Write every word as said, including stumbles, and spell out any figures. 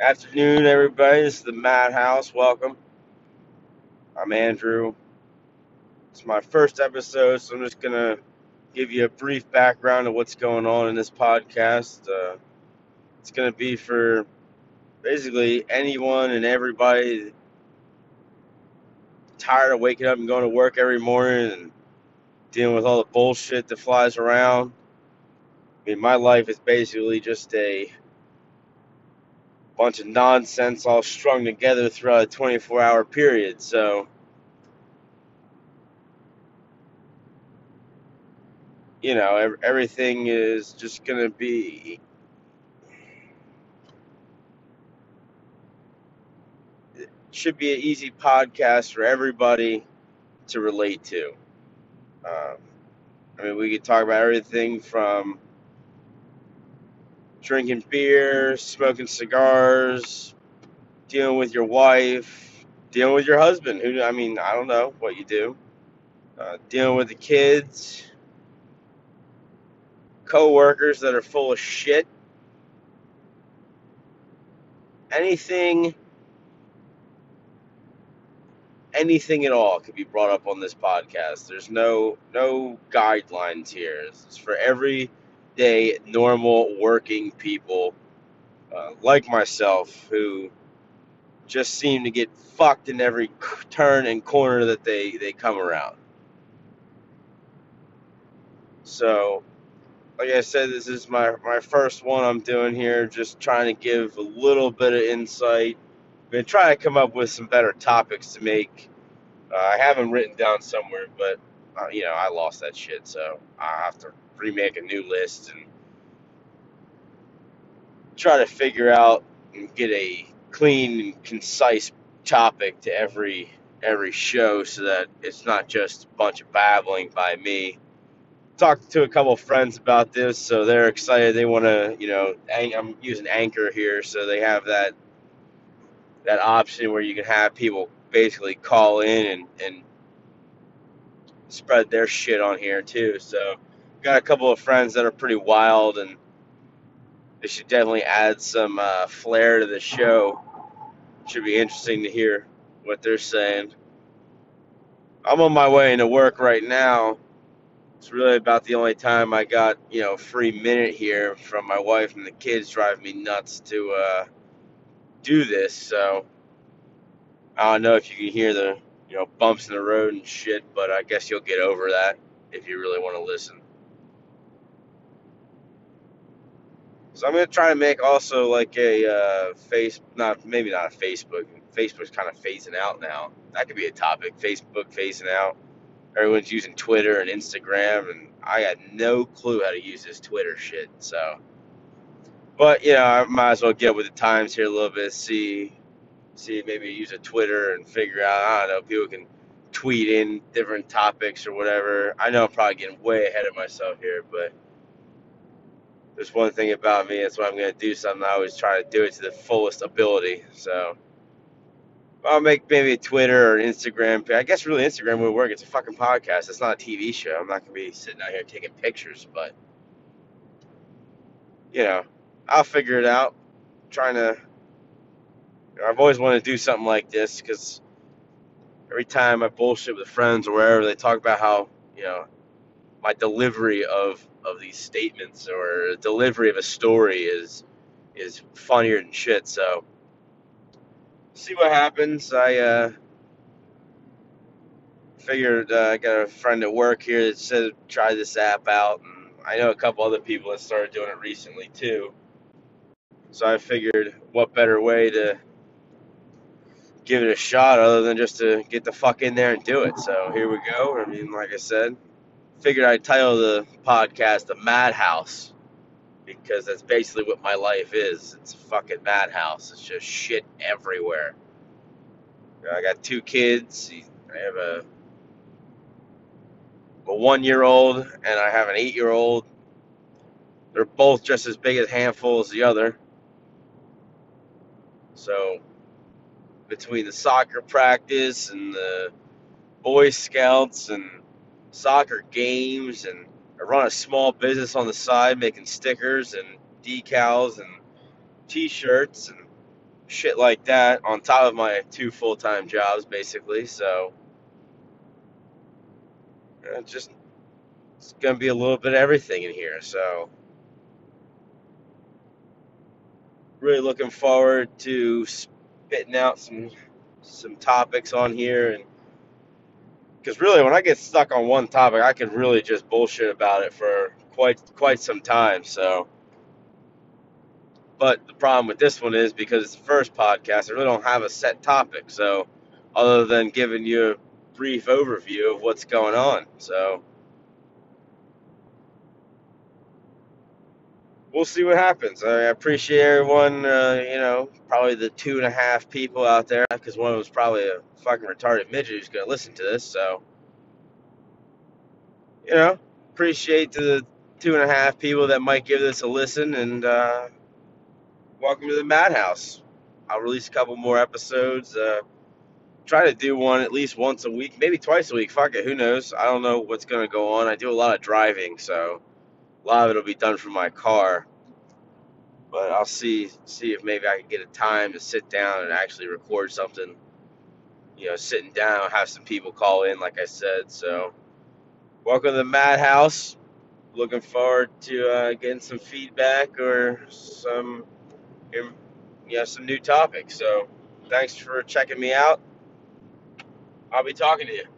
Afternoon, everybody. This is the Madhouse. Welcome. I'm Andrew. It's my first episode, so I'm just going to give you a brief background of what's going on in this podcast. Uh, it's going to be for basically anyone and everybody tired of waking up and going to work every morning and dealing with all the bullshit that flies around. I mean, my life is basically just a bunch of nonsense all strung together throughout a twenty-four hour period. So, you know, everything is just going to be, it should be an easy podcast for everybody to relate to. Um, I mean, we could talk about everything from drinking beer, smoking cigars, dealing with your wife, dealing with your husband. Who I mean, I don't know what you do. Uh, dealing with the kids, co-workers that are full of shit. Anything, anything at all could be brought up on this podcast. There's no no guidelines here. It's for every day normal working people uh, like myself who just seem to get fucked in every turn and corner that they, they come around. So, like I said, this is my, my first one I'm doing here, just trying to give a little bit of insight. I'm going to try to come up with some better topics to make. Uh, I have them written down somewhere, but, uh, you know, I lost that shit, so I have to remake a new list and try to figure out and get a clean and concise topic to every every show so that it's not just a bunch of babbling by me. Talked to a couple of friends about this, so they're excited. They want to, you know, I'm using Anchor here, so they have that that option where you can have people basically call in and, and spread their shit on here too, so got a couple of friends that are pretty wild, and they should definitely add some uh, flair to the show. Should be interesting to hear what they're saying. I'm on my way into work right now. It's really about the only time I got, you know, a free minute here from my wife and the kids drive me nuts to uh, do this. So I don't know if you can hear the, you know, bumps in the road and shit, but I guess you'll get over that if you really want to listen. So I'm going to try to make also like a uh, face, not maybe not a Facebook. Facebook's kind of phasing out now. That could be a topic, Facebook phasing out. Everyone's using Twitter and Instagram, and I got no clue how to use this Twitter shit. So, but, you know, I might as well get with the times here a little bit, see, see maybe use a Twitter and figure out, I don't know, people can tweet in different topics or whatever. I know I'm probably getting way ahead of myself here, but there's one thing about me, that's why I'm going to do something. I always try to do it to the fullest ability. So I'll make maybe a Twitter or an Instagram. I guess really Instagram would work. It's a fucking podcast. It's not a T V show. I'm not going to be sitting out here taking pictures. But, you know, I'll figure it out. I'm trying to, you know, I've always wanted to do something like this because every time I bullshit with friends or wherever, they talk about how, you know, my delivery of, of these statements or delivery of a story is is funnier than shit. So see what happens. I uh, figured uh, I got a friend at work here that said try this app out, and I know a couple other people that started doing it recently too. So I figured what better way to give it a shot other than just to get the fuck in there and do it. So here we go. I mean, like I said, figured I'd title the podcast The Madhouse because that's basically what my life is. It's a fucking madhouse. It's just shit everywhere. I got two kids. I have a, a one-year-old and I have an eight-year-old. They're both just as big a handful as the other. So between the soccer practice and the Boy Scouts and soccer games, and I run a small business on the side making stickers and decals and t-shirts and shit like that on top of my two full-time jobs, basically. So uh, just it's going to be a little bit of everything in here. So really looking forward to spitting out some some topics on here, and because really when I get stuck on one topic, I can really just bullshit about it for quite quite some time. So. But the problem with this one is because it's the first podcast, I really don't have a set topic. So other than giving you a brief overview of what's going on. So we'll see what happens. I appreciate everyone, uh, you know, probably the two and a half people out there. Because one of them is probably a fucking retarded midget who's going to listen to this. So, you know, appreciate the two and a half people that might give this a listen. And, uh... welcome to the Madhouse. I'll release a couple more episodes. Uh, try to do one at least once a week, maybe twice a week. Fuck it, who knows? I don't know what's going to go on. I do a lot of driving, so a lot of it will be done from my car. But I'll see see if maybe I can get a time to sit down and actually record something. You know, sitting down, have some people call in, like I said. So, welcome to the Madhouse. Looking forward to uh, getting some feedback or some... you know, some new topics. So thanks for checking me out. I'll be talking to you.